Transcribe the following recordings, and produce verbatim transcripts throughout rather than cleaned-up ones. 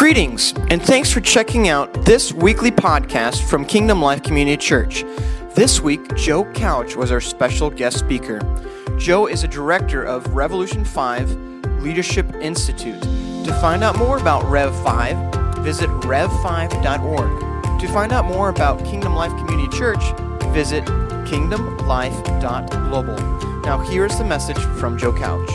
Greetings, and thanks for checking out this weekly podcast from Kingdom Life Community Church. This week, Joe Couch was our special guest speaker. Joe is a director of Revolution five Leadership Institute. To find out more about Rev five, visit rev five dot org. To find out more about Kingdom Life Community Church, visit kingdom life dot global. Now, here is the message from Joe Couch.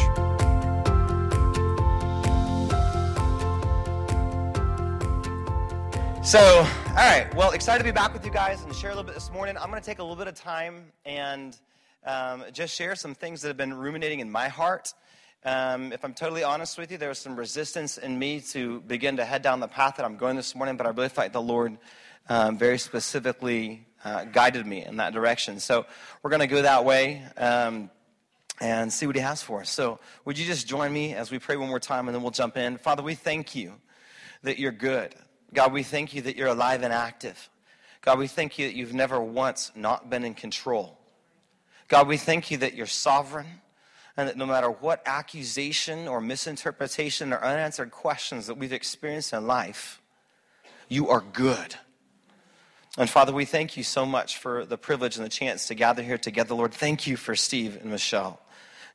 So, all right, well, excited to be back with you guys and share a little bit this morning. I'm going to take a little bit of time and um, just share some things that have been ruminating in my heart. Um, if I'm totally honest with you, there was some resistance in me to begin to head down the path that I'm going this morning, but I really felt the Lord um, very specifically uh, guided me in that direction. So we're going to go that way um, and see what He has for us. So would you just join me as we pray one more time, and then we'll jump in. Father, we thank You that You're good. God, we thank You that You're alive and active. God, we thank You that You've never once not been in control. God, we thank You that You're sovereign, and that no matter what accusation or misinterpretation or unanswered questions that we've experienced in life, You are good. And Father, we thank You so much for the privilege and the chance to gather here together, Lord. Thank You for Steve and Michelle.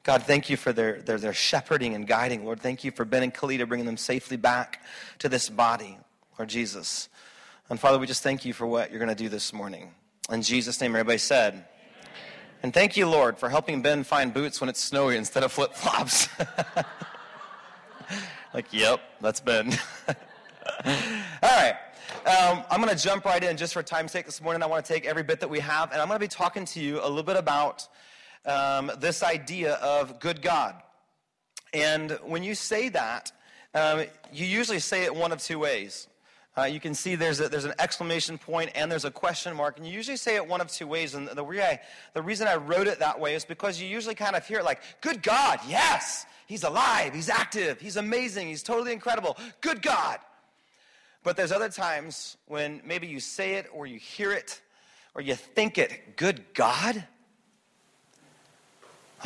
God, thank You for their, their, their shepherding and guiding. Lord, thank You for Ben and Khalida, bringing them safely back to this body, Lord Jesus. And Father, we just thank You for what You're going to do this morning. In Jesus' name, everybody said, Amen. And thank You, Lord, for helping Ben find boots when it's snowy instead of flip-flops. Like, yep, that's Ben. All right. Um, I'm going to jump right in just for time's sake this morning. I want to take every bit that we have, and I'm going to be talking to you a little bit about um, this idea of good God. And when you say that, um, you usually say it one of two ways. Uh, you can see there's a, there's an exclamation point and there's a question mark, and you usually say it one of two ways. And the way I, the reason I wrote it that way is because you usually kind of hear it like, "Good God, yes, He's alive, He's active, He's amazing, He's totally incredible. Good God." But there's other times when maybe you say it or you hear it or you think it, "Good God."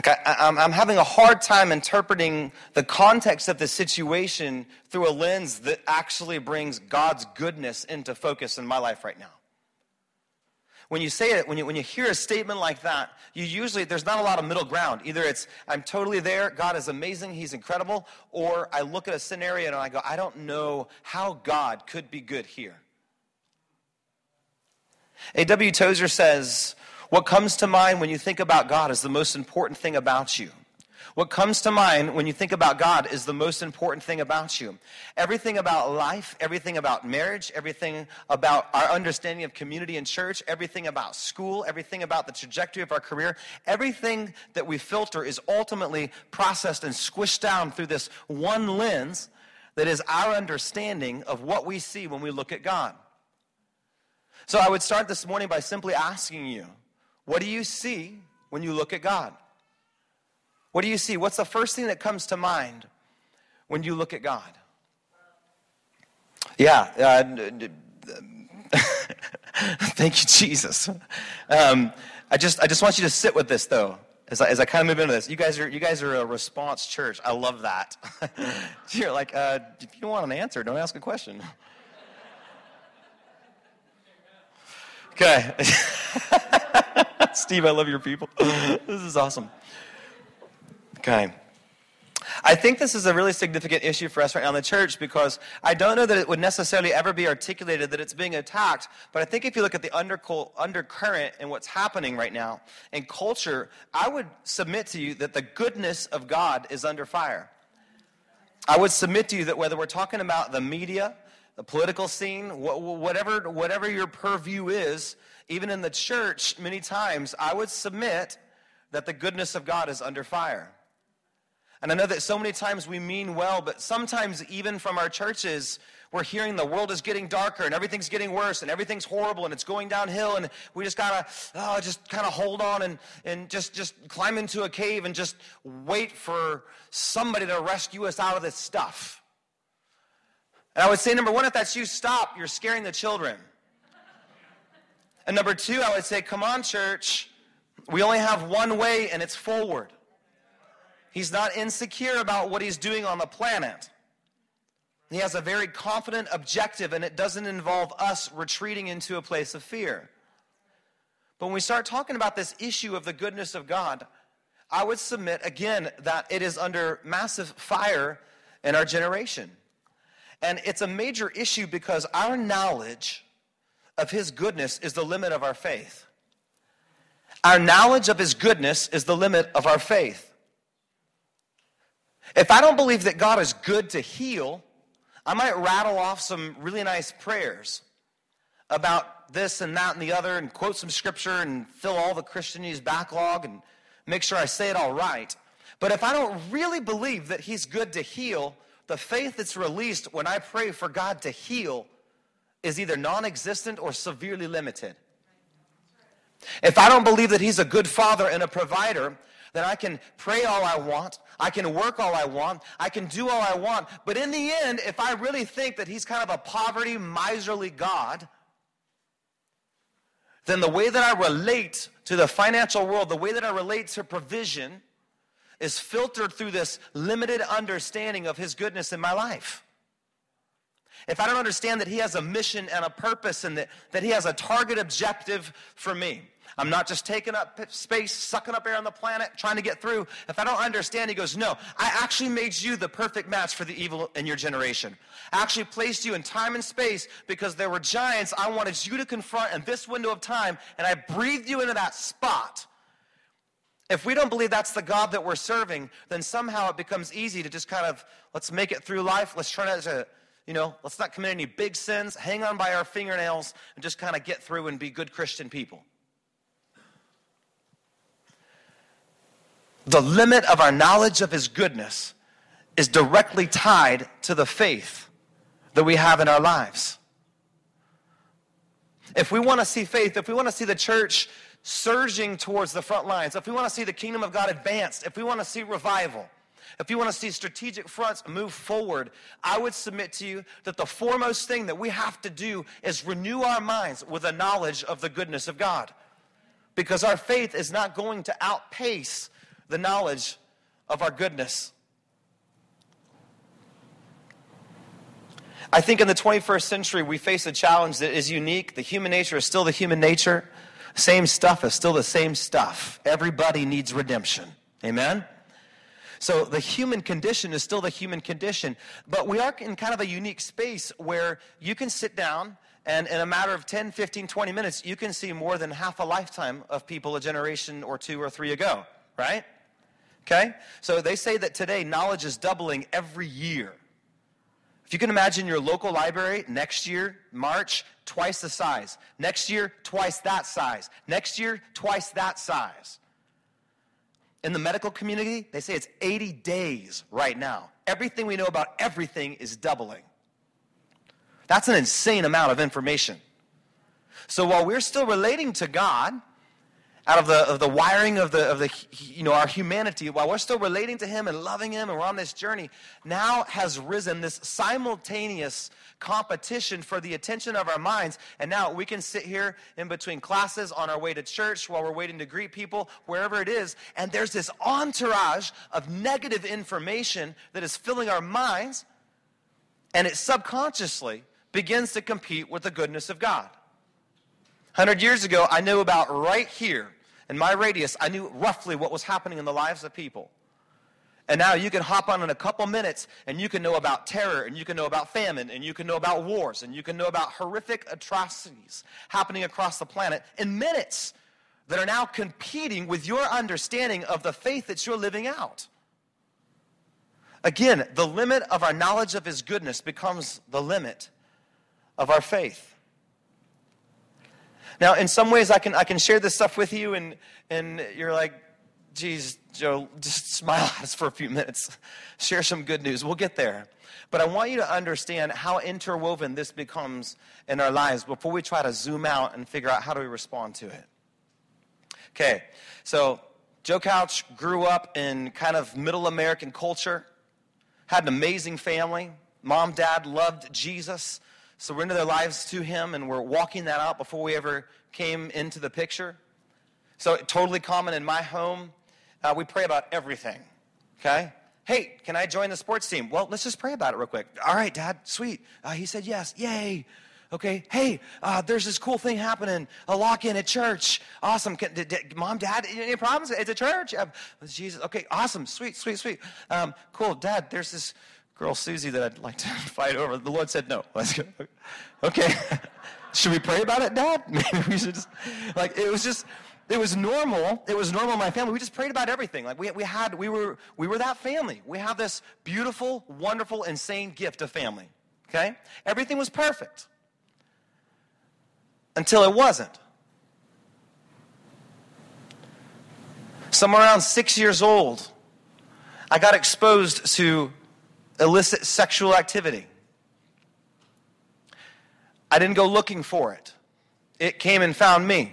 Like I, I'm, I'm having a hard time interpreting the context of the situation through a lens that actually brings God's goodness into focus in my life right now. When you say it, when you when you hear a statement like that, you usually, there's not a lot of middle ground. Either it's, I'm totally there, God is amazing, He's incredible, or I look at a scenario and I go, I don't know how God could be good here. A W Tozer says, what comes to mind when you think about God is the most important thing about you. What comes to mind when you think about God is the most important thing about you. Everything about life, everything about marriage, everything about our understanding of community and church, everything about school, everything about the trajectory of our career, everything that we filter is ultimately processed and squished down through this one lens that is our understanding of what we see when we look at God. So I would start this morning by simply asking you, what do you see when you look at God? What do you see? What's the first thing that comes to mind when you look at God? Yeah. Uh, thank you, Jesus. Um, I just I just want you to sit with this, though, as I, as I kind of move into this. You guys are you guys are a response church. I love that. You're like, uh, if you want an answer, don't ask a question. Okay. Steve, I love your people. This is awesome. Okay. I think this is a really significant issue for us right now in the church, because I don't know that it would necessarily ever be articulated that it's being attacked, but I think if you look at the undercurrent and what's happening right now in culture, I would submit to you that the goodness of God is under fire. I would submit to you that whether we're talking about the media, the political scene, whatever whatever your purview is, even in the church, many times, I would submit that the goodness of God is under fire. And I know that so many times we mean well, but sometimes even from our churches, we're hearing the world is getting darker and everything's getting worse and everything's horrible and it's going downhill, and we just gotta oh, just kind of hold on and and just just climb into a cave and just wait for somebody to rescue us out of this stuff. And I would say, number one, if that's you, stop. You're scaring the children. And number two, I would say, come on, church. We only have one way, and it's forward. He's not insecure about what He's doing on the planet. And he has a very confident objective, and it doesn't involve us retreating into a place of fear. But when we start talking about this issue of the goodness of God, I would submit again that it is under massive fire in our generation. And it's a major issue because our knowledge of his goodness is the limit of our faith. Our knowledge of his goodness is the limit of our faith. If I don't believe that God is good to heal, I might rattle off some really nice prayers about this and that and the other and quote some scripture and fill all the Christianity's backlog and make sure I say it all right. But if I don't really believe that he's good to heal, the faith that's released when I pray for God to heal is either non-existent or severely limited. If I don't believe that he's a good father and a provider, then I can pray all I want, I can work all I want, I can do all I want. But in the end, if I really think that he's kind of a poverty, miserly God, then the way that I relate to the financial world, the way that I relate to provision, is filtered through this limited understanding of his goodness in my life. If I don't understand that he has a mission and a purpose and that, that he has a target objective for me, I'm not just taking up space, sucking up air on the planet, trying to get through. If I don't understand, he goes, no, I actually made you the perfect match for the evil in your generation. I actually placed you in time and space because there were giants I wanted you to confront in this window of time, and I breathed you into that spot. If we don't believe that's the God that we're serving, then somehow it becomes easy to just kind of, let's make it through life, let's try not to, you know, let's not commit any big sins, hang on by our fingernails, and just kind of get through and be good Christian people. The limit of our knowledge of his goodness is directly tied to the faith that we have in our lives. If we want to see faith, if we want to see the church surging towards the front lines, if we want to see the kingdom of God advanced, if we want to see revival, if you want to see strategic fronts move forward, I would submit to you that the foremost thing that we have to do is renew our minds with a knowledge of the goodness of God. Because our faith is not going to outpace the knowledge of our goodness. I think in the twenty-first century, we face a challenge that is unique. The human nature is still the human nature. Same stuff is still the same stuff. Everybody needs redemption. Amen? So the human condition is still the human condition. But we are in kind of a unique space where you can sit down and in a matter of ten, fifteen, twenty minutes, you can see more than half a lifetime of people a generation or two or three ago. Right? Okay? So they say that today knowledge is doubling every year. If you can imagine your local library next year, March, twice the size. Next year, twice that size. Next year, twice that size. In the medical community, they say it's eighty days right now. Everything we know about everything is doubling. That's an insane amount of information. So while we're still relating to God, out of the of the wiring of the of the you know our humanity, while we're still relating to him and loving him and we're on this journey, now has risen this simultaneous competition for the attention of our minds. And now we can sit here in between classes, on our way to church, while we're waiting to greet people, wherever it is, and there's this entourage of negative information that is filling our minds, and it subconsciously begins to compete with the goodness of God. one hundred years ago, I knew about right here in my radius, I knew roughly what was happening in the lives of people. And now you can hop on in a couple minutes and you can know about terror and you can know about famine and you can know about wars and you can know about horrific atrocities happening across the planet in minutes that are now competing with your understanding of the faith that you're living out. Again, the limit of our knowledge of his goodness becomes the limit of our faith. Now, in some ways, I can I can share this stuff with you, and and you're like, geez, Joe, just smile at us for a few minutes. Share some good news. We'll get there. But I want you to understand how interwoven this becomes in our lives before we try to zoom out and figure out how do we respond to it. Okay, so Joe Couch grew up in kind of middle American culture, had an amazing family. Mom, dad loved Jesus. Surrender their lives to him, and we're walking that out before we ever came into the picture. So totally common in my home. Uh, we pray about everything, okay? hey, can I join the sports team? Well, let's just pray about it real quick. All right, Dad, sweet. Uh, he said yes. Yay. Okay, hey, uh, there's this cool thing happening, a lock-in at church. Awesome. Can, did, did, Mom, Dad, any problems? It's a church. Um, Jesus. Okay, awesome. Sweet, sweet, sweet. Um, cool, Dad, there's this girl, Susie, that I'd like to fight over. The Lord said no. Let's go. Okay. Should we pray about it, Dad? Maybe we should just, like, it was just, it was normal. It was normal in my family. We just prayed about everything. Like, we we had, we were, we were that family. We have this beautiful, wonderful, insane gift of family, okay? Everything was perfect. Until it wasn't. Somewhere around six years old, I got exposed to illicit sexual activity. I didn't go looking for it. It came and found me.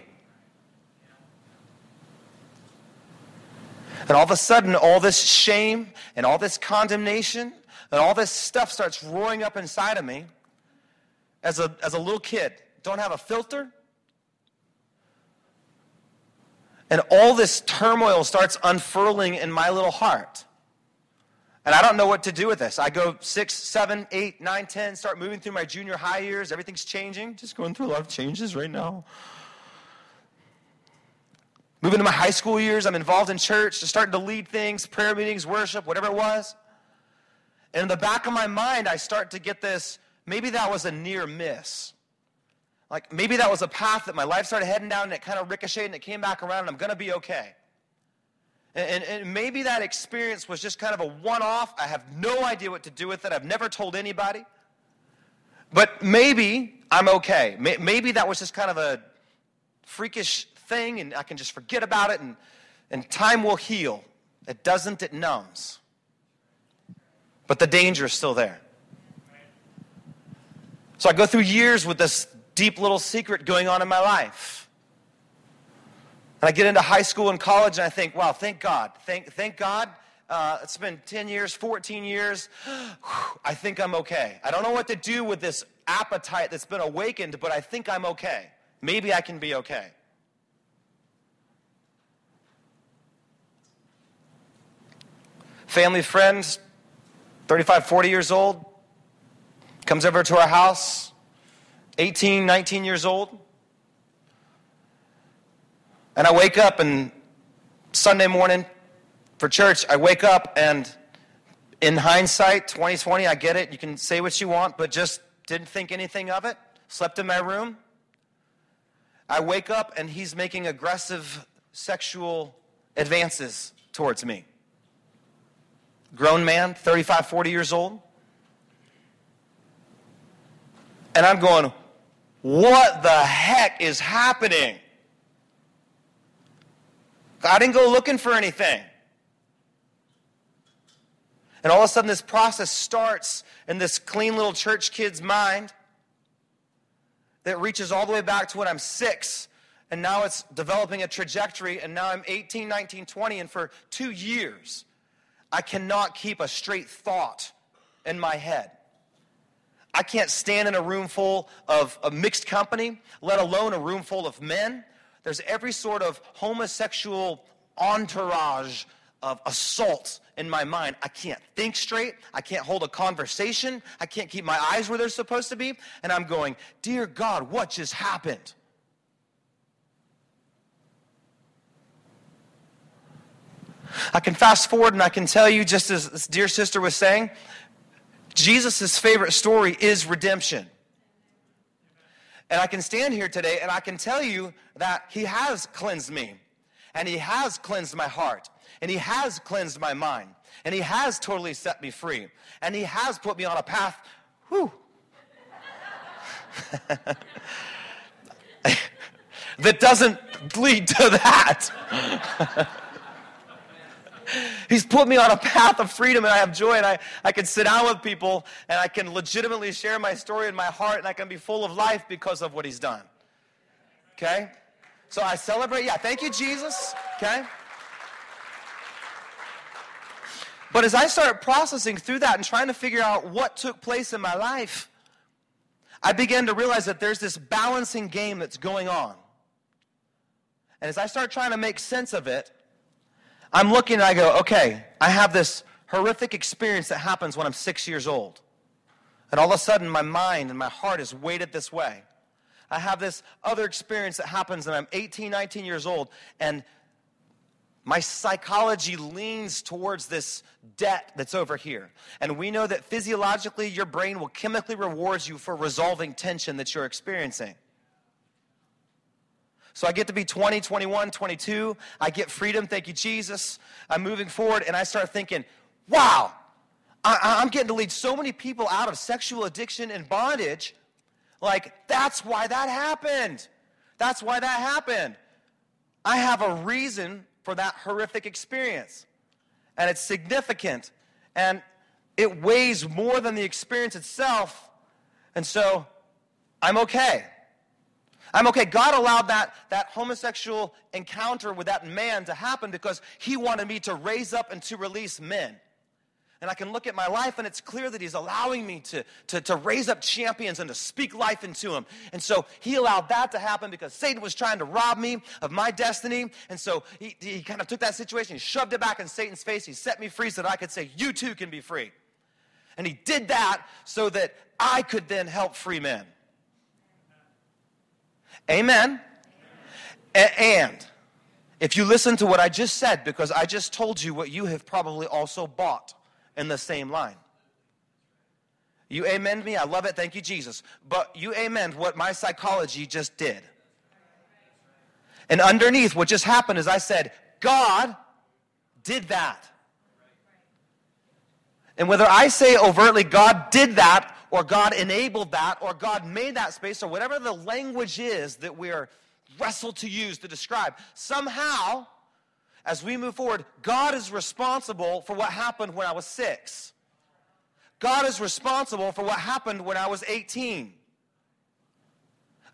And all of a sudden, all this shame and all this condemnation and all this stuff starts roaring up inside of me as a, as a little kid. Don't have a filter. And all this turmoil starts unfurling in my little heart. And I don't know what to do with this. I go six, seven, eight, nine, ten, start moving through my junior high years. Everything's changing. Just going through a lot of changes right now. Moving to my high school years, I'm involved in church, just starting to lead things, prayer meetings, worship, whatever it was. And in the back of my mind, I start to get this, maybe that was a near miss. Like, maybe that was a path that my life started heading down and it kind of ricocheted and it came back around and I'm going to be okay. And, and, and maybe that experience was just kind of a one-off. I have no idea what to do with it. I've never told anybody. But maybe I'm okay. Maybe that was just kind of a freakish thing and I can just forget about it and, and time will heal. It doesn't, it numbs. But the danger is still there. So I go through years with this deep little secret going on in my life. And I get into high school and college and I think, wow, thank God. Thank thank God. Uh, it's been ten years, fourteen years. I think I'm okay. I don't know what to do with this appetite that's been awakened, but I think I'm okay. Maybe I can be okay. Family, friends, thirty-five, forty years old, comes over to our house. eighteen, nineteen years old. And I wake up and Sunday morning for church, I wake up and in hindsight, twenty twenty, I get it. You can say what you want, but just didn't think anything of it. Slept in my room. I wake up and he's making aggressive sexual advances towards me. Grown man, thirty-five, forty years old. And I'm going, what the heck is happening? I didn't go looking for anything. And all of a sudden this process starts in this clean little church kid's mind that reaches all the way back to when I'm six. And now it's developing a trajectory. And now I'm eighteen, nineteen, twenty. And for two years, I cannot keep a straight thought in my head. I can't stand in a room full of a mixed company, let alone a room full of men. There's every sort of homosexual entourage of assault in my mind. I can't think straight. I can't hold a conversation. I can't keep my eyes where they're supposed to be. And I'm going, dear God, what just happened? I can fast forward and I can tell you, just as this dear sister was saying, Jesus' favorite story is redemption. And I can stand here today and I can tell you that he has cleansed me. And he has cleansed my heart. And he has cleansed my mind. And he has totally set me free. And he has put me on a path. Whew. That doesn't lead to that. He's put me on a path of freedom, and I have joy, and I, I can sit down with people, and I can legitimately share my story in my heart, and I can be full of life because of what he's done. Okay? So I celebrate. Yeah, thank you, Jesus. Okay? But as I start processing through that and trying to figure out what took place in my life, I began to realize that there's this balancing game that's going on. And as I start trying to make sense of it, I'm looking and I go, okay, I have this horrific experience that happens when I'm six years old. And all of a sudden, my mind and my heart is weighted this way. I have this other experience that happens when I'm eighteen, nineteen years old, and my psychology leans towards this debt that's over here. And we know that physiologically, your brain will chemically reward you for resolving tension that you're experiencing. So I get to be twenty, twenty-one, twenty-two. I get freedom. Thank you, Jesus. I'm moving forward, and I start thinking, wow, I- I'm getting to lead so many people out of sexual addiction and bondage. Like, that's why that happened. That's why that happened. I have a reason for that horrific experience, and it's significant, and it weighs more than the experience itself, and so I'm okay. I'm okay. God allowed that, that homosexual encounter with that man to happen because he wanted me to raise up and to release men. And I can look at my life, and it's clear that he's allowing me to, to, to raise up champions and to speak life into them. And so he allowed that to happen because Satan was trying to rob me of my destiny. And so he, he kind of took that situation, he shoved it back in Satan's face. He set me free so that I could say, you too can be free. And he did that so that I could then help free men. Amen. Amen. And if you listen to what I just said, because I just told you what you have probably also bought in the same line. You amend me. I love it. Thank you, Jesus. But you amend what my psychology just did. And underneath what just happened is I said, God did that. And whether I say overtly, God did that, or God enabled that, or God made that space, or whatever the language is that we're wrestled to use to describe, somehow, as we move forward, God is responsible for what happened when I was six. God is responsible for what happened when I was eighteen.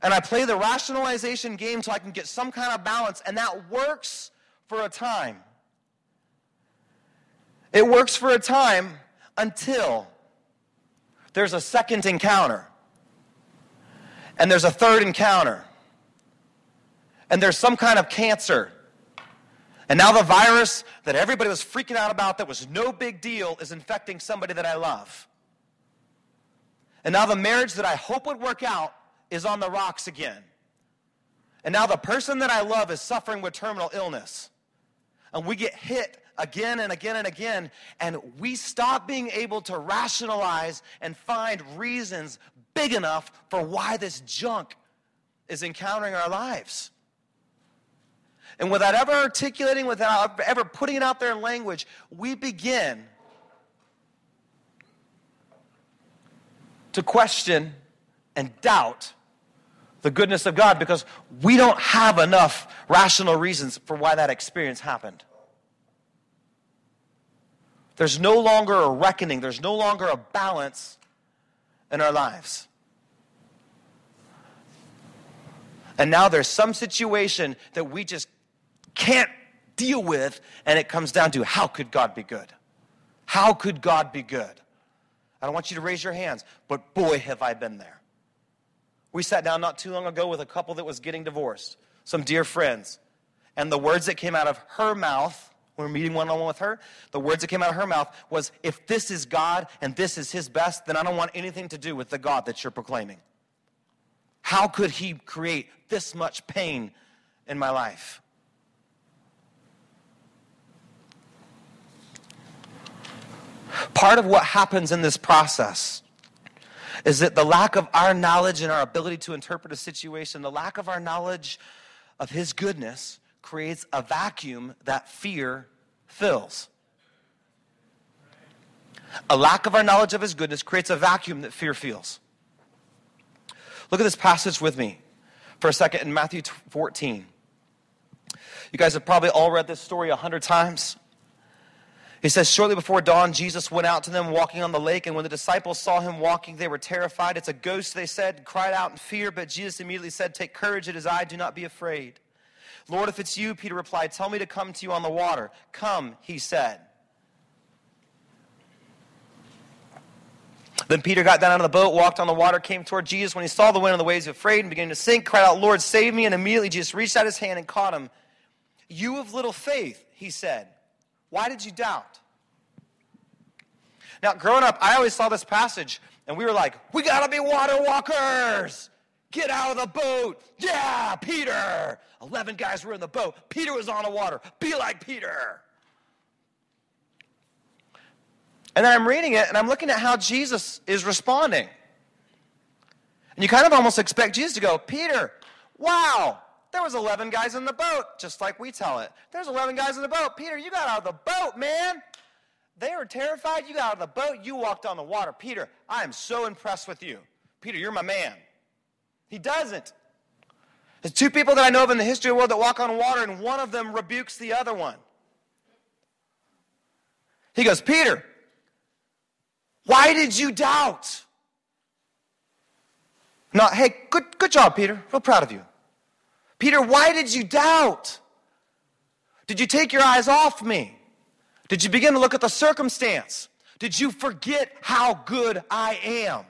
And I play the rationalization game so I can get some kind of balance, and that works for a time. It works for a time until there's a second encounter, and there's a third encounter, and there's some kind of cancer. And now the virus that everybody was freaking out about that was no big deal is infecting somebody that I love. And now the marriage that I hope would work out is on the rocks again. And now the person that I love is suffering with terminal illness. And we get hit again and again and again, and we stop being able to rationalize and find reasons big enough for why this junk is encountering our lives. And without ever articulating, without ever putting it out there in language, we begin to question and doubt the goodness of God because we don't have enough rational reasons for why that experience happened. There's no longer a reckoning. There's no longer a balance in our lives. And now there's some situation that we just can't deal with, and it comes down to, how could God be good? How could God be good? I don't want you to raise your hands, but boy, have I been there. We sat down not too long ago with a couple that was getting divorced, some dear friends, and the words that came out of her mouth, we were meeting one-on-one with her, the words that came out of her mouth was, if this is God and this is his best, then I don't want anything to do with the God that you're proclaiming. How could he create this much pain in my life? Part of what happens in this process is that the lack of our knowledge and our ability to interpret a situation, the lack of our knowledge of his goodness, creates a vacuum that fear fills. A lack of our knowledge of his goodness creates a vacuum that fear fills. Look at this passage with me for a second in Matthew fourteen. You guys have probably all read this story a hundred times. It says, shortly before dawn, Jesus went out to them walking on the lake, and when the disciples saw him walking, they were terrified. It's a ghost, they said, and cried out in fear, but Jesus immediately said, take courage, it is I, do not be afraid. Lord, if it's you, Peter replied, tell me to come to you on the water. Come, he said. Then Peter got down out of the boat, walked on the water, came toward Jesus. When he saw the wind and the waves, he was afraid and began to sink, cried out, Lord, save me. And immediately Jesus reached out his hand and caught him. You of little faith, he said. Why did you doubt? Now, growing up, I always saw this passage, and we were like, we got to be water walkers. Get out of the boat. Yeah, Peter. Eleven guys were in the boat. Peter was on the water. Be like Peter. And then I'm reading it, and I'm looking at how Jesus is responding. And you kind of almost expect Jesus to go, Peter, wow, there was eleven guys in the boat, just like we tell it. There's eleven guys in the boat. Peter, you got out of the boat, man. They were terrified. You got out of the boat. You walked on the water. Peter, I am so impressed with you. Peter, you're my man. He doesn't. There's two people that I know of in the history of the world that walk on water, and one of them rebukes the other one. He goes, Peter, why did you doubt? Not, hey, good, good job, Peter. Real proud of you. Peter, why did you doubt? Did you take your eyes off me? Did you begin to look at the circumstance? Did you forget how good I am?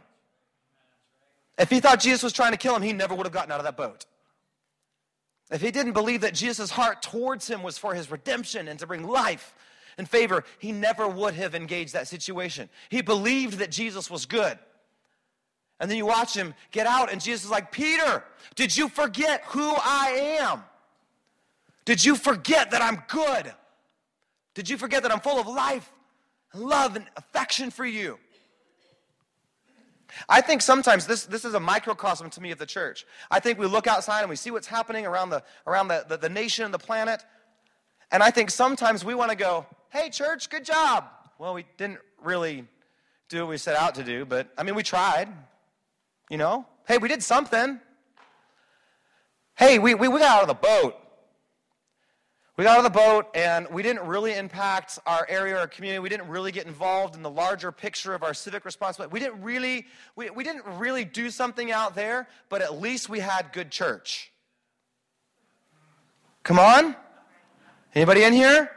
If he thought Jesus was trying to kill him, he never would have gotten out of that boat. If he didn't believe that Jesus' heart towards him was for his redemption and to bring life and favor, he never would have engaged that situation. He believed that Jesus was good. And then you watch him get out, and Jesus is like, Peter, did you forget who I am? Did you forget that I'm good? Did you forget that I'm full of life and love and affection for you? I think sometimes this, this is a microcosm to me of the church. I think we look outside and we see what's happening around the around the, the, the nation and the planet. And I think sometimes we want to go, hey, church, good job. Well, we didn't really do what we set out to do, but, I mean, we tried, you know. Hey, we did something. Hey, we, we, we got out of the boat. We got out of the boat, and we didn't really impact our area or our community. We didn't really get involved in the larger picture of our civic responsibility. We didn't really, we, we didn't really do something out there, but at least we had good church. Come on. Anybody in here?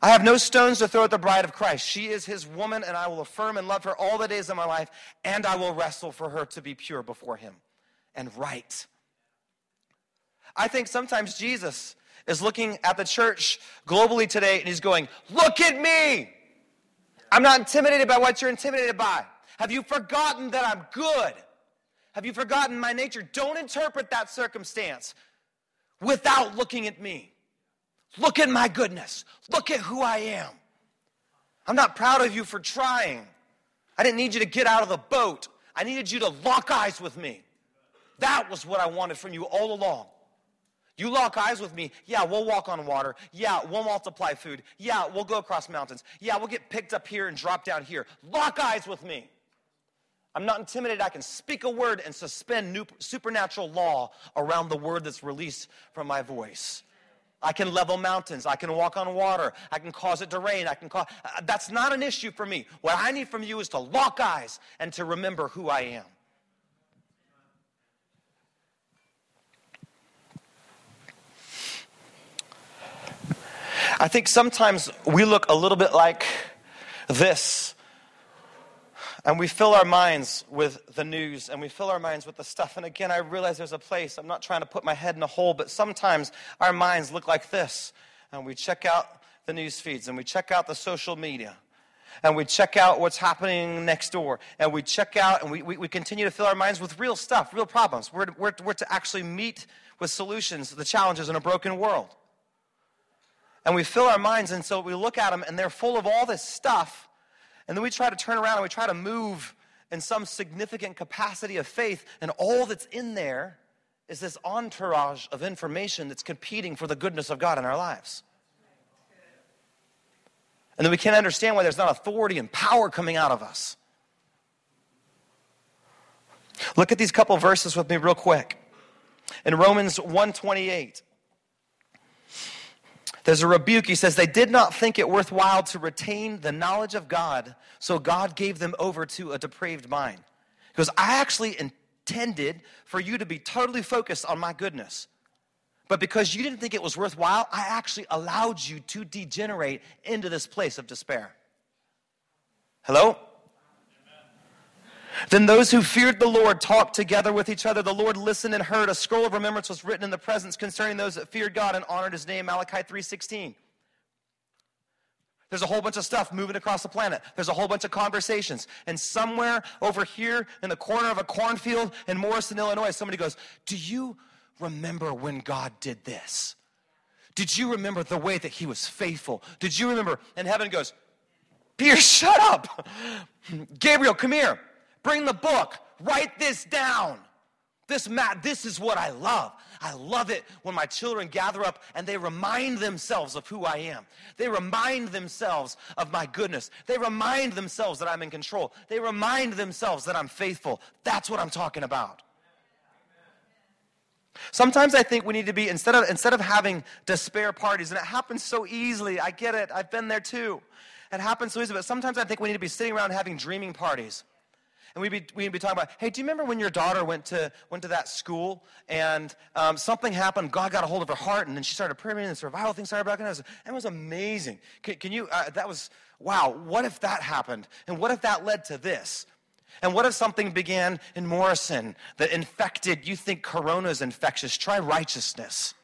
I have no stones to throw at the bride of Christ. She is his woman, and I will affirm and love her all the days of my life, and I will wrestle for her to be pure before him and right. I think sometimes Jesus is looking at the church globally today, and he's going, look at me. I'm not intimidated by what you're intimidated by. Have you forgotten that I'm good? Have you forgotten my nature? Don't interpret that circumstance without looking at me. Look at my goodness. Look at who I am. I'm not proud of you for trying. I didn't need you to get out of the boat. I needed you to lock eyes with me. That was what I wanted from you all along. You lock eyes with me, yeah, we'll walk on water. Yeah, we'll multiply food. Yeah, we'll go across mountains. Yeah, we'll get picked up here and drop down here. Lock eyes with me. I'm not intimidated. I can speak a word and suspend new supernatural law around the word that's released from my voice. I can level mountains. I can walk on water. I can cause it to rain. I can cause. That's not an issue for me. What I need from you is to lock eyes and to remember who I am. I think sometimes we look a little bit like this, and we fill our minds with the news, and we fill our minds with the stuff. And again, I realize there's a place. I'm not trying to put my head in a hole, but sometimes our minds look like this, and we check out the news feeds, and we check out the social media, and we check out what's happening next door, and we check out, and we, we, we continue to fill our minds with real stuff, real problems. We're, we're, we're to actually meet with solutions, the challenges in a broken world. And we fill our minds, and so we look at them, and they're full of all this stuff. And then we try to turn around, and we try to move in some significant capacity of faith. And all that's in there is this entourage of information that's competing for the goodness of God in our lives. And then we can't understand why there's not authority and power coming out of us. Look at these couple verses with me real quick. In Romans one twenty-eight. There's a rebuke. He says, they did not think it worthwhile to retain the knowledge of God, so God gave them over to a depraved mind. He goes, I actually intended for you to be totally focused on my goodness. But because you didn't think it was worthwhile, I actually allowed you to degenerate into this place of despair. Hello? Then those who feared the Lord talked together with each other. The Lord listened and heard. A scroll of remembrance was written in the presence concerning those that feared God and honored his name. Malachi three sixteen. There's a whole bunch of stuff moving across the planet. There's a whole bunch of conversations. And somewhere over here in the corner of a cornfield in Morrison, Illinois, somebody goes, do you remember when God did this? Did you remember the way that he was faithful? Did you remember? And heaven goes, Peter, shut up. Gabriel, come here. Bring the book. Write this down. This mat, this is what I love. I love it when my children gather up and they remind themselves of who I am. They remind themselves of my goodness. They remind themselves that I'm in control. They remind themselves that I'm faithful. That's what I'm talking about. Sometimes I think we need to be, instead of instead of having despair parties, and it happens so easily. I get it. I've been there too. It happens so easily, but sometimes I think we need to be sitting around having dreaming parties. And we'd be, we'd be talking about, hey, do you remember when your daughter went to went to that school and um, something happened, God got a hold of her heart, and then she started praying, and the survival thing started back, and it was, it was amazing. Can, can you, uh, that was, wow, what if that happened? And what if that led to this? And what if something began in Morrison that infected, you think corona is infectious, try righteousness.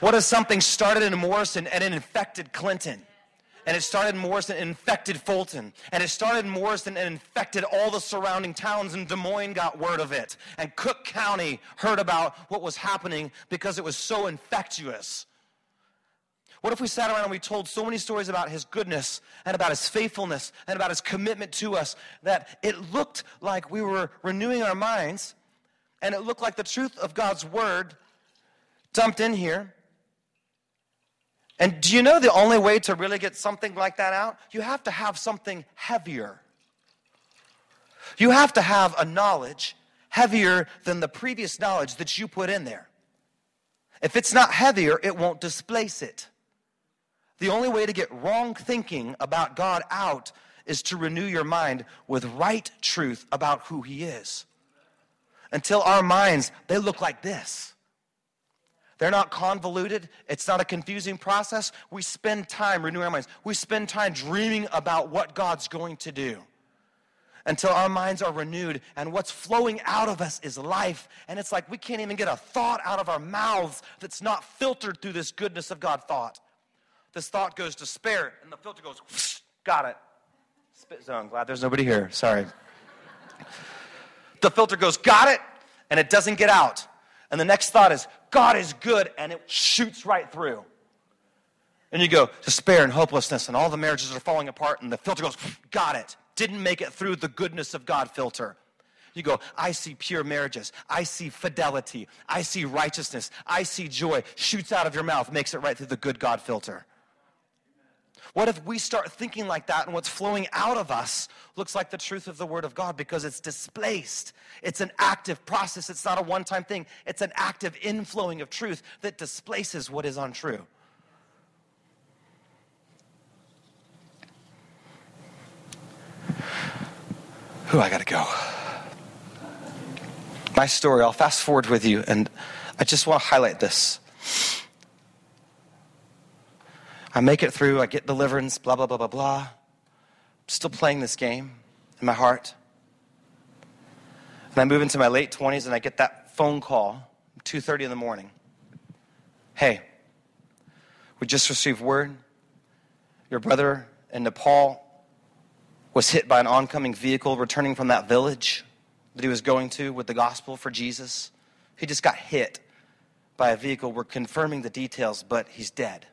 What if something started in Morrison and it infected Clinton? And it started in Morrison and infected Fulton. And it started in Morrison and infected all the surrounding towns. And Des Moines got word of it. And Cook County heard about what was happening because it was so infectious. What if we sat around and we told so many stories about his goodness and about his faithfulness and about his commitment to us that it looked like we were renewing our minds, and it looked like the truth of God's word dumped in here? And do you know the only way to really get something like that out? You have to have something heavier. You have to have a knowledge heavier than the previous knowledge that you put in there. If it's not heavier, it won't displace it. The only way to get wrong thinking about God out is to renew your mind with right truth about who he is. Until our minds, they look like this. They're not convoluted. It's not a confusing process. We spend time renewing our minds. We spend time dreaming about what God's going to do until our minds are renewed, and what's flowing out of us is life. And it's like we can't even get a thought out of our mouths that's not filtered through this goodness of God thought. This thought goes despair, and the filter goes, whoosh, got it. Spit zone. Glad there's nobody here. Sorry. The filter goes, got it, and it doesn't get out. And the next thought is, God is good, and it shoots right through. And you go, despair and hopelessness, and all the marriages are falling apart, and the filter goes, got it. Didn't make it through the goodness of God filter. You go, I see pure marriages. I see fidelity. I see righteousness. I see joy. Shoots out of your mouth, makes it right through the good God filter. What if we start thinking like that, and what's flowing out of us looks like the truth of the word of God because it's displaced? It's an active process. It's not a one-time thing. It's an active inflowing of truth that displaces what is untrue. Ooh, I gotta go. My story, I'll fast forward with you, and I just want to highlight this. I make it through, I get deliverance, blah, blah, blah, blah, blah. I'm still playing this game in my heart. And I move into my late twenties, and I get that phone call, two thirty in the morning. Hey, we just received word. Your brother in Nepal was hit by an oncoming vehicle returning from that village that he was going to with the gospel for Jesus. He just got hit by a vehicle. We're confirming the details, but he's dead.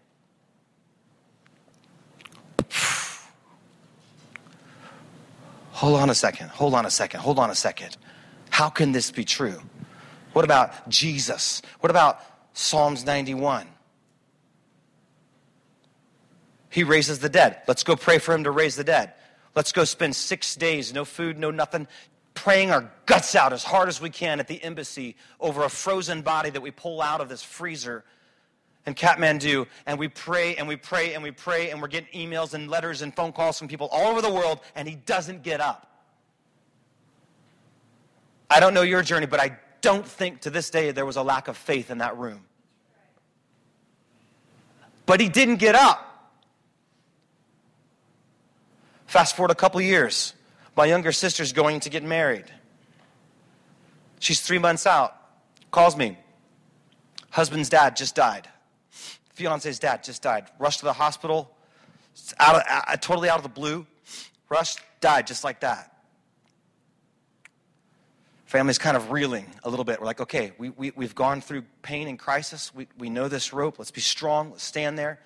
Hold on a second, hold on a second, hold on a second. How can this be true? What about Jesus? What about Psalms ninety-one? He raises the dead. Let's go pray for him to raise the dead. Let's go spend six days, no food, no nothing, praying our guts out as hard as we can at the embassy over a frozen body that we pull out of this freezer in Kathmandu, and we pray, and we pray, and we pray, and we're getting emails and letters and phone calls from people all over the world, and he doesn't get up. I don't know your journey, but I don't think to this day there was a lack of faith in that room. But he didn't get up. Fast forward a couple years. My younger sister's going to get married. She's three months out. Calls me. Husband's dad just died. Fiance's dad just died. Rushed to the hospital. out of, uh, totally out of the blue. Rush died just like that. Family's kind of reeling a little bit. We're like, okay, we, we, we've gone through pain and crisis. We, we know this rope. Let's be strong. Let's stand there.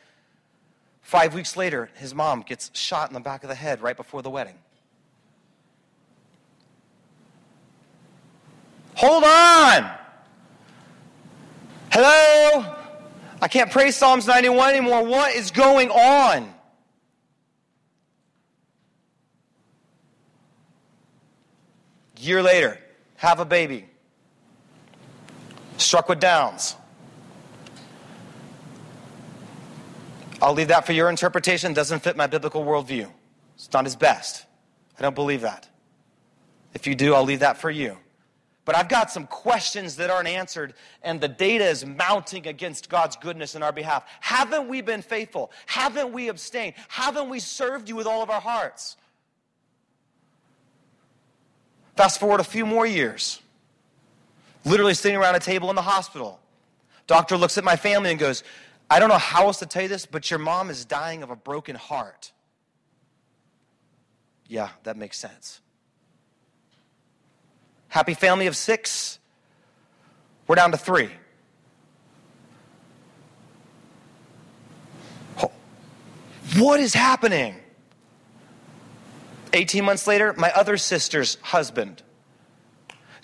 Five weeks later, his mom gets shot in the back of the head right before the wedding. Hold on. Hello? I can't pray Psalms ninety-one anymore. What is going on? Year later, have a baby. Struck with Downs. I'll leave that for your interpretation. Doesn't fit my biblical worldview. It's not his best. I don't believe that. If you do, I'll leave that for you. But I've got some questions that aren't answered, and the data is mounting against God's goodness in our behalf. Haven't we been faithful? Haven't we abstained? Haven't we served you with all of our hearts? Fast forward a few more years. Literally sitting around a table in the hospital. Doctor looks at my family and goes, I don't know how else to tell you this, but your mom is dying of a broken heart. Yeah, that makes sense. Happy family of six. We're down to three. Oh. What is happening? eighteen months later, my other sister's husband,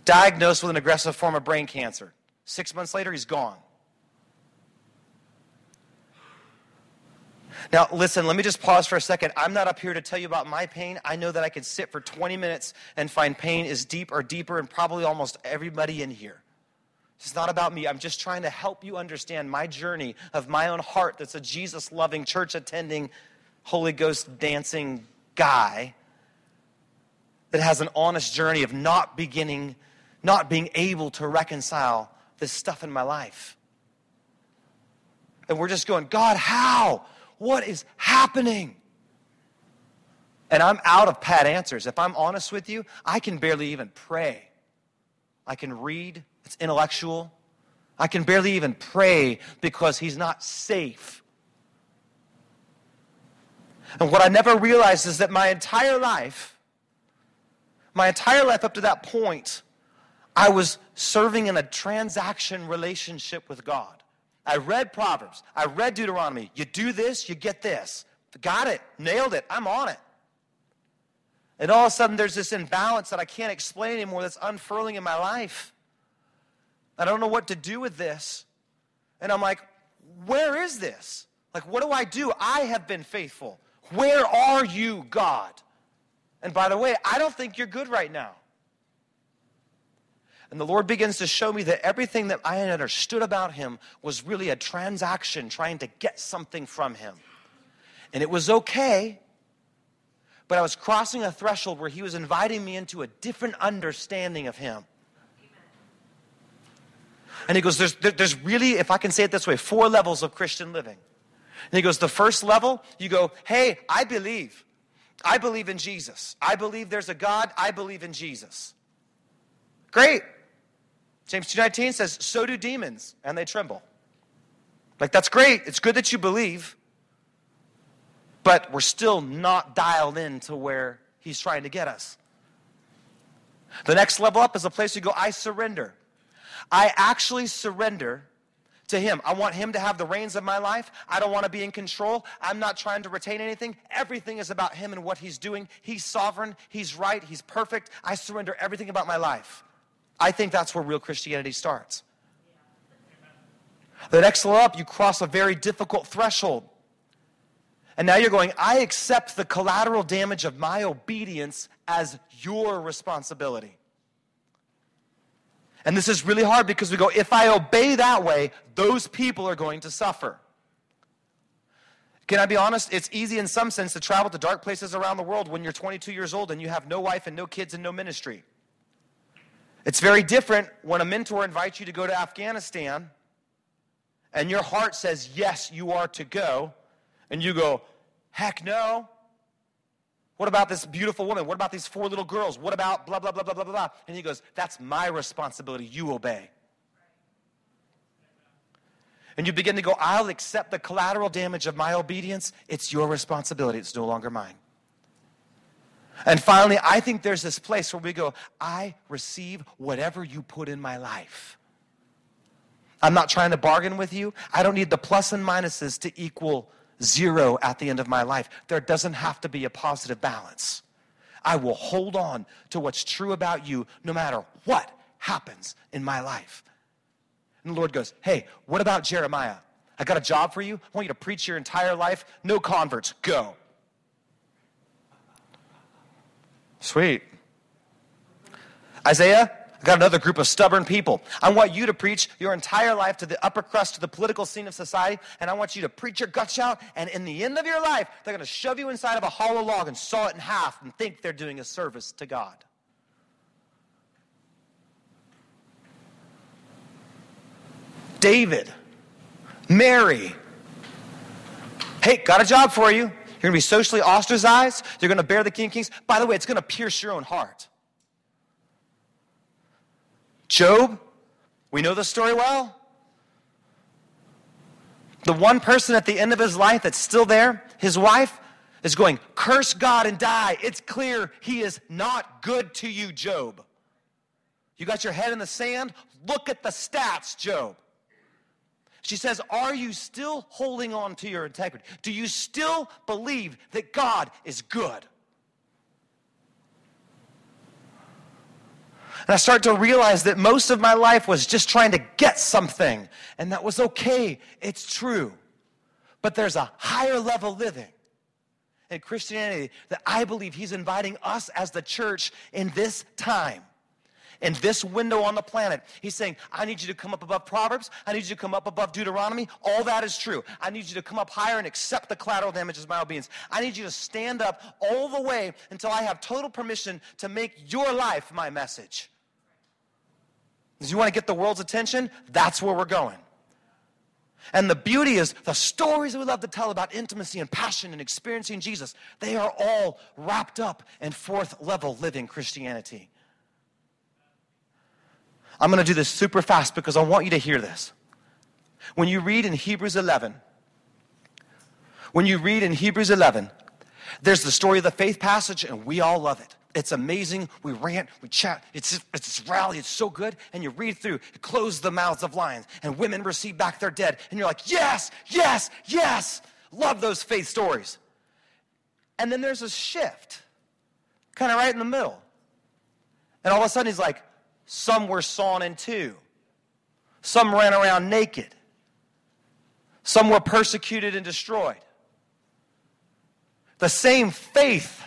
diagnosed with an aggressive form of brain cancer. Six months later, he's gone. Now, listen, let me just pause for a second. I'm not up here to tell you about my pain. I know that I could sit for twenty minutes and find pain is deep or deeper and probably almost everybody in here. It's not about me. I'm just trying to help you understand my journey of my own heart that's a Jesus-loving, church-attending, Holy Ghost-dancing guy that has an honest journey of not beginning, not being able to reconcile this stuff in my life. And we're just going, God, how? What is happening? And I'm out of pat answers. If I'm honest with you, I can barely even pray. I can read. It's intellectual. I can barely even pray because he's not safe. And what I never realized is that my entire life, my entire life up to that point, I was serving in a transaction relationship with God. I read Proverbs. I read Deuteronomy. You do this, you get this. Got it. Nailed it. I'm on it. And all of a sudden, there's this imbalance that I can't explain anymore that's unfurling in my life. I don't know what to do with this. And I'm like, where is this? Like, what do I do? I have been faithful. Where are you, God? And by the way, I don't think you're good right now. And the Lord begins to show me that everything that I understood about him was really a transaction trying to get something from him. And it was okay, but I was crossing a threshold where he was inviting me into a different understanding of him. And he goes, there's, there's really, if I can say it this way, four levels of Christian living. And he goes, the first level, you go, hey, I believe. I believe in Jesus. I believe there's a God. I believe in Jesus. Great. James two nineteen says, so do demons, and they tremble. Like, that's great. It's good that you believe, but we're still not dialed in to where he's trying to get us. The next level up is a place you go, I surrender. I actually surrender to him. I want him to have the reins of my life. I don't want to be in control. I'm not trying to retain anything. Everything is about him and what he's doing. He's sovereign. He's right. He's perfect. I surrender everything about my life. I think that's where real Christianity starts. The next level up, you cross a very difficult threshold. And now you're going, I accept the collateral damage of my obedience as your responsibility. And this is really hard because we go, if I obey that way, those people are going to suffer. Can I be honest? It's easy in some sense to travel to dark places around the world when you're twenty-two years old and you have no wife and no kids and no ministry. It's very different when a mentor invites you to go to Afghanistan and your heart says, yes, you are to go. And you go, heck no. What about this beautiful woman? What about these four little girls? What about blah, blah, blah, blah, blah, blah. And he goes, that's my responsibility. You obey. and you begin to go, I'll accept the collateral damage of my obedience, it's your responsibility. It's no longer mine. And finally, I think there's this place where we go, I receive whatever you put in my life. I'm not trying to bargain with you. I don't need the plus and minuses to equal zero at the end of my life. There doesn't have to be a positive balance. I will hold on to what's true about you no matter what happens in my life. And the Lord goes, hey, what about Jeremiah? I got a job for you. I want you to preach your entire life. No converts. Go. Sweet. Isaiah, I got another group of stubborn people. I want you to preach your entire life to the upper crust, to the political scene of society, and I want you to preach your guts out, and in the end of your life, they're going to shove you inside of a hollow log and saw it in half and think they're doing a service to God. David, Mary, hey, got a job for you. You're going to be socially ostracized. You're going to bear the King of Kings. By the way, it's going to pierce your own heart. Job, we know the story well. The one person at the end of his life that's still there, his wife, is going, curse God and die. It's clear he is not good to you, Job. You got your head in the sand? Look at the stats, Job. She says, are you still holding on to your integrity? Do you still believe that God is good? And I start to realize that most of my life was just trying to get something. And that was okay. It's true. But there's a higher level living in Christianity that I believe he's inviting us as the church in this time. In this window on the planet, he's saying, I need you to come up above Proverbs. I need you to come up above Deuteronomy. All that is true. I need you to come up higher and accept the collateral damage of my obedience. I need you to stand up all the way until I have total permission to make your life my message. Because you want to get the world's attention? That's where we're going. And the beauty is the stories that we love to tell about intimacy and passion and experiencing Jesus, they are all wrapped up in fourth level living Christianity. I'm going to do this super fast because I want you to hear this. When you read in Hebrews eleven, when you read in Hebrews eleven, there's the story of the faith passage, and we all love it. It's amazing. We rant, we chat. It's it's this rally. It's so good. And you read through, it closed the mouths of lions, and women received back their dead. And you're like, yes, yes, yes. Love those faith stories. And then there's a shift, kind of right in the middle. And all of a sudden, he's like, some were sawn in two. Some ran around naked. Some were persecuted and destroyed. The same faith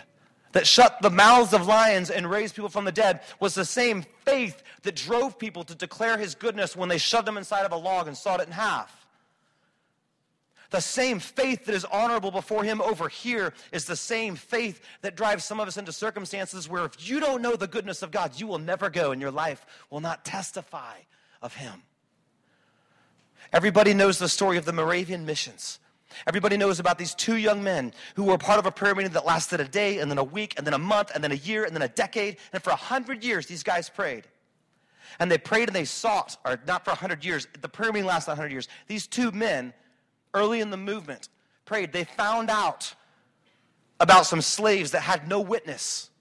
that shut the mouths of lions and raised people from the dead was the same faith that drove people to declare his goodness when they shoved him inside of a log and sawed it in half. The same faith that is honorable before him over here is the same faith that drives some of us into circumstances where if you don't know the goodness of God, you will never go and your life will not testify of him. Everybody knows the story of the Moravian missions. Everybody knows about these two young men who were part of a prayer meeting that lasted a day and then a week and then a month and then a year and then a decade. And for a hundred years, these guys prayed. And they prayed and they sought, or not for a hundred years, the prayer meeting lasted a hundred years. These two men early in the movement, prayed. They found out about some slaves that had no witness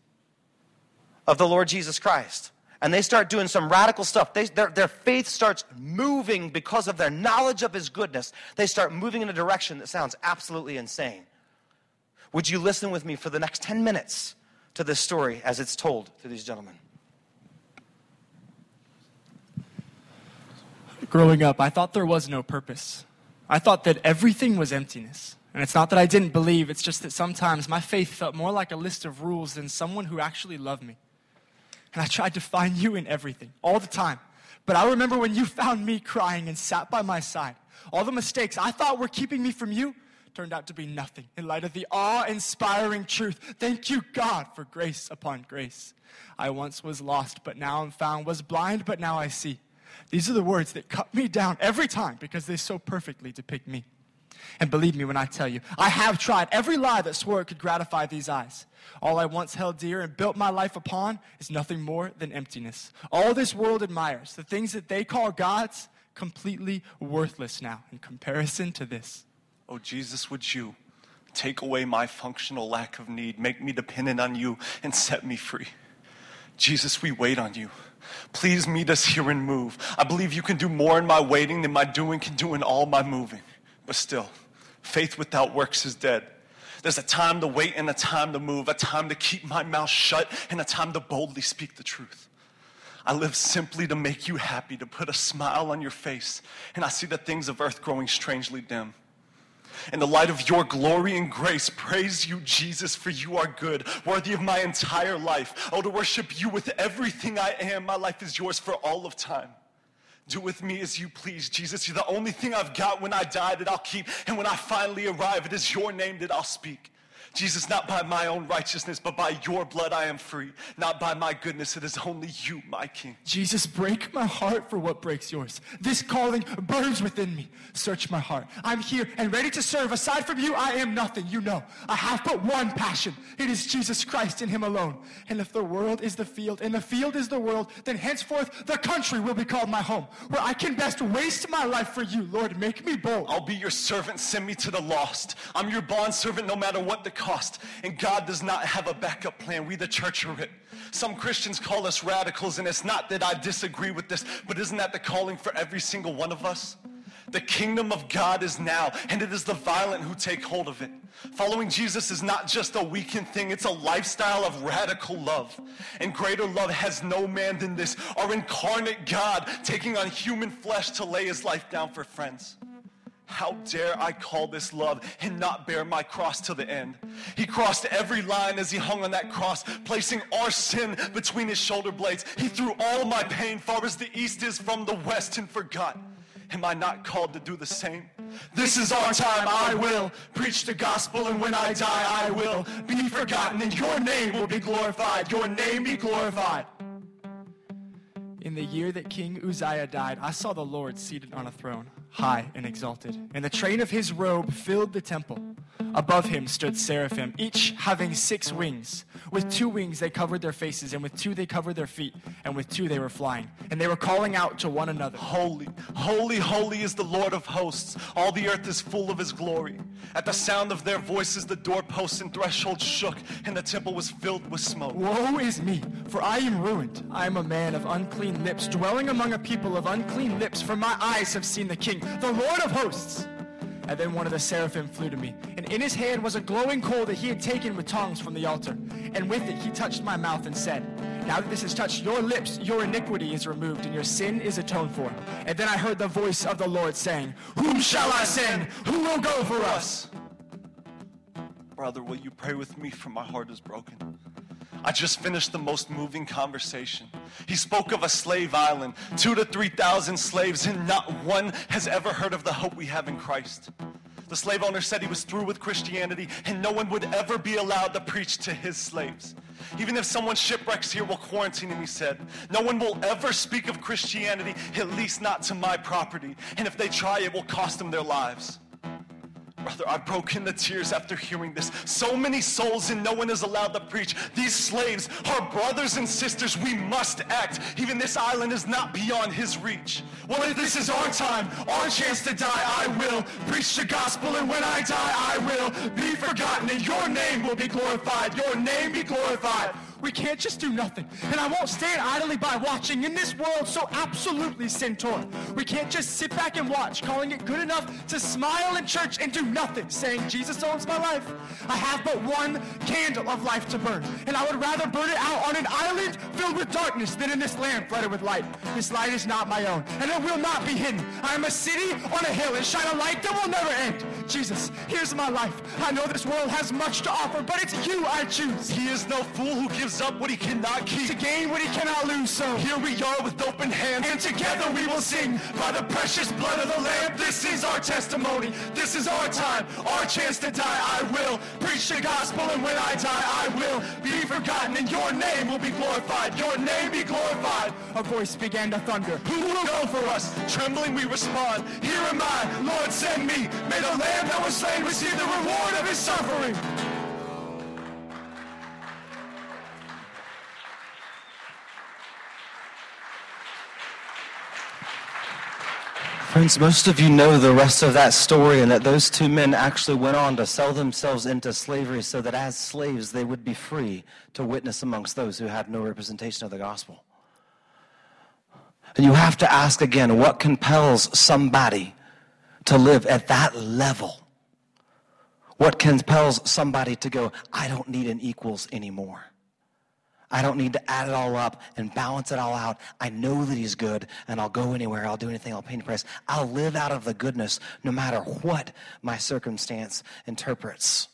of the Lord Jesus Christ. And they start doing some radical stuff. They, their, their faith starts moving because of their knowledge of his goodness. They start moving in a direction that sounds absolutely insane. Would you listen with me for the next ten minutes to this story as it's told to these gentlemen? Growing up, I thought there was no purpose. I thought that everything was emptiness. And it's not that I didn't believe, it's just that sometimes my faith felt more like a list of rules than someone who actually loved me. And I tried to find you in everything, all the time. But I remember when you found me crying and sat by my side. All the mistakes I thought were keeping me from you turned out to be nothing in light of the awe-inspiring truth. Thank you, God, for grace upon grace. I once was lost, but now I'm found, was blind, but now I see. These are the words that cut me down every time because they so perfectly depict me. And believe me when I tell you, I have tried every lie that swore it could gratify these eyes. All I once held dear and built my life upon is nothing more than emptiness. All this world admires, the things that they call gods, completely worthless now in comparison to this. Oh, Jesus, would you take away my functional lack of need, make me dependent on you, and set me free. Jesus, we wait on you. Please meet us here and move. I believe you can do more in my waiting than my doing can do in all my moving. But still, faith without works is dead. There's a time to wait and a time to move, a time to keep my mouth shut, and a time to boldly speak the truth. I live simply to make you happy, to put a smile on your face, and I see the things of earth growing strangely dim. In the light of your glory and grace, praise you, Jesus, for you are good, worthy of my entire life. Oh, to worship you with everything I am. My life is yours for all of time. Do with me as you please, Jesus. You're the only thing I've got. When I die, that I'll keep. And when I finally arrive, it is your name that I'll speak. Jesus, not by my own righteousness, but by your blood I am free. Not by my goodness, it is only you, my King. Jesus, break my heart for what breaks yours. This calling burns within me. Search my heart. I'm here and ready to serve. Aside from you, I am nothing. You know, I have but one passion. It is Jesus Christ and him alone. And if the world is the field, and the field is the world, then henceforth the country will be called my home, where I can best waste my life for you. Lord, make me bold. I'll be your servant. Send me to the lost. I'm your bondservant no matter what the cost, and God does not have a backup plan. We the church are it. Some Christians call us radicals, and it's not that I disagree with this, but isn't that the calling for every single one of us? The kingdom of God is now, and it is the violent who take hold of it. Following Jesus is not just a weekend thing, it's a lifestyle of radical love. And greater love has no man than this, our incarnate God taking on human flesh to lay his life down for friends. How dare I call this love and not bear my cross to the end? He crossed every line as he hung on that cross, placing our sin between his shoulder blades. He threw all my pain far as the east is from the west and forgot. Am I not called to do the same? This is our time. I will preach the gospel, and when I die, I will be forgotten, and your name will be glorified. Your name be glorified. In the year that King Uzziah died, I saw the Lord seated on a throne, high and exalted, and the train of his robe filled the temple. Above him stood seraphim, each having six wings. With two wings they covered their faces, and with two they covered their feet, and with two they were flying. And they were calling out to one another, "Holy, holy, holy is the Lord of hosts. All the earth is full of his glory." At the sound of their voices, the doorposts and thresholds shook, and the temple was filled with smoke. Woe is me, for I am ruined. I am a man of unclean lips, dwelling among a people of unclean lips, for my eyes have seen the King, the Lord of hosts. And then one of the seraphim flew to me, and in his hand was a glowing coal that he had taken with tongs from the altar. And with it he touched my mouth and said, "Now that this has touched your lips, your iniquity is removed, and your sin is atoned for." And then I heard the voice of the Lord saying, "Whom shall I send? Who will go for us?" Brother, will you pray with me, for my heart is broken. I just finished the most moving conversation. He spoke of a slave island, two to three thousand slaves, and not one has ever heard of the hope we have in Christ. The slave owner said he was through with Christianity, and no one would ever be allowed to preach to his slaves. "Even if someone shipwrecks here, we'll quarantine him," he said. "No one will ever speak of Christianity, at least not to my property. And if they try, it will cost them their lives." Brother, I broke into tears after hearing this. So many souls, and no one is allowed to preach. These slaves are brothers and sisters. We must act. Even this island is not beyond his reach. Well, if this is our time, our chance to die, I will preach the gospel, and when I die, I will be forgotten, and your name will be glorified. Your name be glorified. We can't just do nothing, and I won't stand idly by watching in this world so absolutely sin-torn. We can't just sit back and watch, calling it good enough to smile in church and do nothing, saying, "Jesus owns my life. I have but one candle of life to burn, and I would rather burn it out on an island filled with darkness than in this land flooded with light. This light is not my own, and it will not be hidden. I am a city on a hill, and shine a light that will never end. Jesus, here's my life. I know this world has much to offer, but it's you I choose." He is no fool who gives up what he cannot keep to gain what he cannot lose. So here we are with open hands, and together we will sing, by the precious blood of the Lamb. This is our testimony. This is our time, our chance to die. I will preach the gospel, and when I die, I will be forgotten, and your name will be glorified. Your name be glorified. A voice began to thunder, "Who will go for us?" Trembling we respond, "Here am I, Lord, send me." May the Lamb that was slain receive the reward of his suffering. Friends, most of you know the rest of that story and that those two men actually went on to sell themselves into slavery so that as slaves they would be free to witness amongst those who had no representation of the gospel. And you have to ask again, what compels somebody to live at that level? What compels somebody to go, I don't need an equals anymore. I don't need to add it all up and balance it all out. I know that he's good, and I'll go anywhere. I'll do anything. I'll pay any price. I'll live out of the goodness no matter what my circumstance interprets.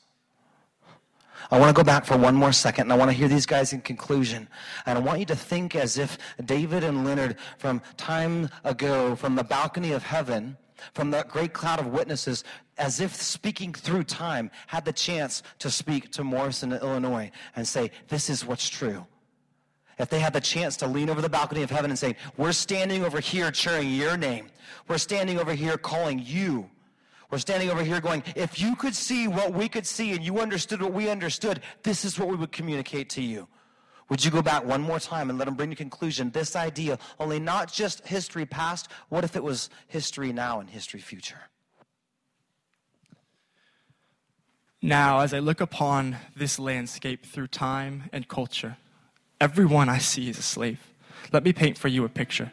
I want to go back for one more second, and I want to hear these guys in conclusion. And I want you to think as if David and Leonard from time ago, from the balcony of heaven, from that great cloud of witnesses, as if speaking through time, had the chance to speak to Morrison in Illinois and say, this is what's true. If they had the chance to lean over the balcony of heaven and say, we're standing over here cheering your name. We're standing over here calling you. We're standing over here going, if you could see what we could see and you understood what we understood, this is what we would communicate to you. Would you go back one more time and let them bring to conclusion this idea, only not just history past, what if it was history now and history future? Now, as I look upon this landscape through time and culture, everyone I see is a slave. Let me paint for you a picture.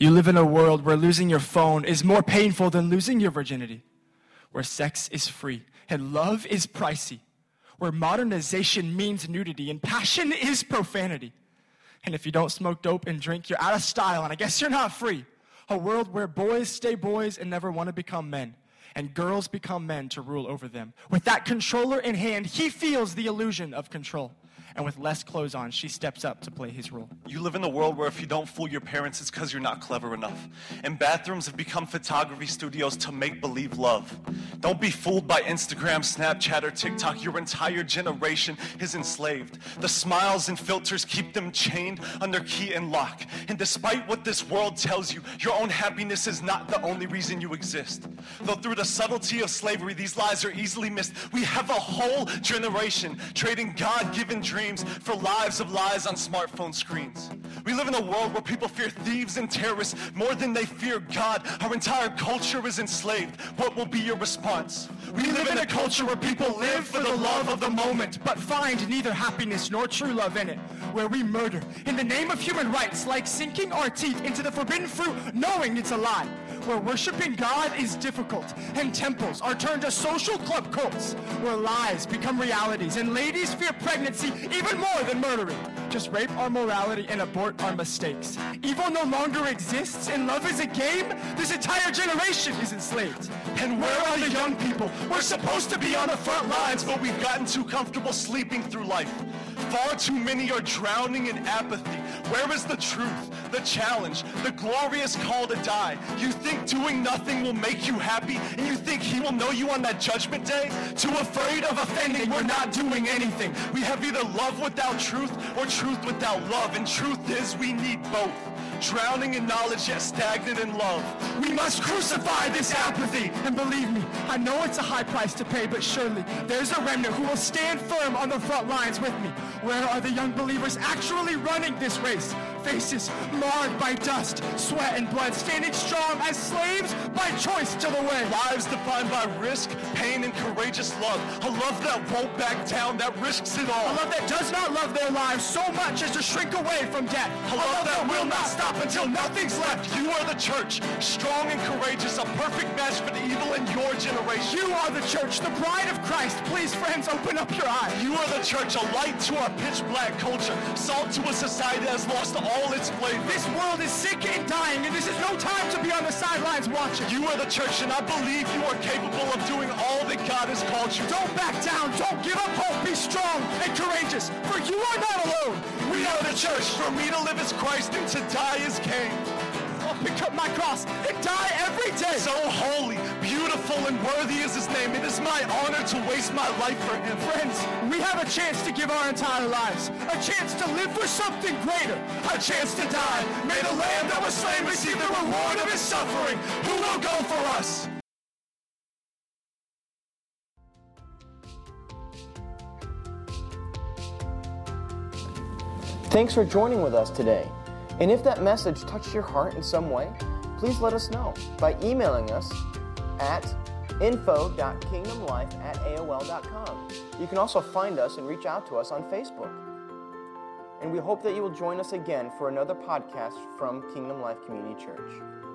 You live in a world where losing your phone is more painful than losing your virginity, where sex is free and love is pricey, where modernization means nudity and passion is profanity. And if you don't smoke dope and drink, you're out of style, and I guess you're not free. A world where boys stay boys and never want to become men, and girls become men to rule over them. With that controller in hand, he feels the illusion of control. And with less clothes on, she steps up to play his role. You live in a world where if you don't fool your parents, it's because you're not clever enough. And bathrooms have become photography studios to make-believe love. Don't be fooled by Instagram, Snapchat, or TikTok. Your entire generation is enslaved. The smiles and filters keep them chained under key and lock. And despite what this world tells you, your own happiness is not the only reason you exist. Though through the subtlety of slavery, these lies are easily missed. We have a whole generation trading God-given dreams for lives of lies on smartphone screens. We live in a world where people fear thieves and terrorists more than they fear God. Our entire culture is enslaved. What will be your response? We, we live, live in a, a culture where people live for the love of the moment, but find neither happiness nor true love in it, where we murder in the name of human rights, like sinking our teeth into the forbidden fruit, knowing it's a lie, where worshiping God is difficult, and temples are turned to social club cults, where lies become realities, and ladies fear pregnancy even more than murdering. Just rape our morality and abort our mistakes. Evil no longer exists, and love is a game. This entire generation is enslaved. And where are the young people? We're supposed to be on the front lines, but we've gotten too comfortable sleeping through life. Far too many are drowning in apathy. Where is the truth, the challenge, the glorious call to die? You think doing nothing will make you happy, and you think he will know you on that judgment day? Too afraid of offending, we're not doing anything. We have either love without truth or truth without love, and truth is we need both. Drowning in knowledge, yet stagnant in love. We must crucify this apathy. And believe me, I know it's a high price to pay, but surely there's a remnant who will stand firm on the front lines with me. Where are the young believers actually running this race? Faces marred by dust, sweat, and blood, standing strong as slaves by choice to the way. Lives defined by risk, pain, and courageous love. A love that won't back down, that risks it all. A love that does not love their lives so much as to shrink away from death. A, a love, love that, that will not stop until nothing's left. You are the church, strong and courageous, a perfect match for the evil in your generation. You are the church, the bride of Christ. Please, friends, open up your eyes. You are the church, a light to our pitch-black culture, salt to a society that has lost all All its flavor. This world is sick and dying, and this is no time to be on the sidelines watching. You are the church, and I believe you are capable of doing all that God has called you. Don't back down. Don't give up hope. Be strong and courageous, for you are not alone. We are the church. For me to live is Christ, and to die is Cain. I'll pick up my cross and die every day. So holy, beautiful, and worthy is his name. It is my honor to waste my life for him. Friends, we have a chance to give our entire lives, a chance to live for something greater, a chance to die. May the Lamb that was slain receive the reward of his suffering. Who will go for us? Thanks for joining with us today. And if that message touched your heart in some way, please let us know by emailing us at info dot kingdom life at a o l dot com. You can also find us and reach out to us on Facebook. And we hope that you will join us again for another podcast from Kingdom Life Community Church.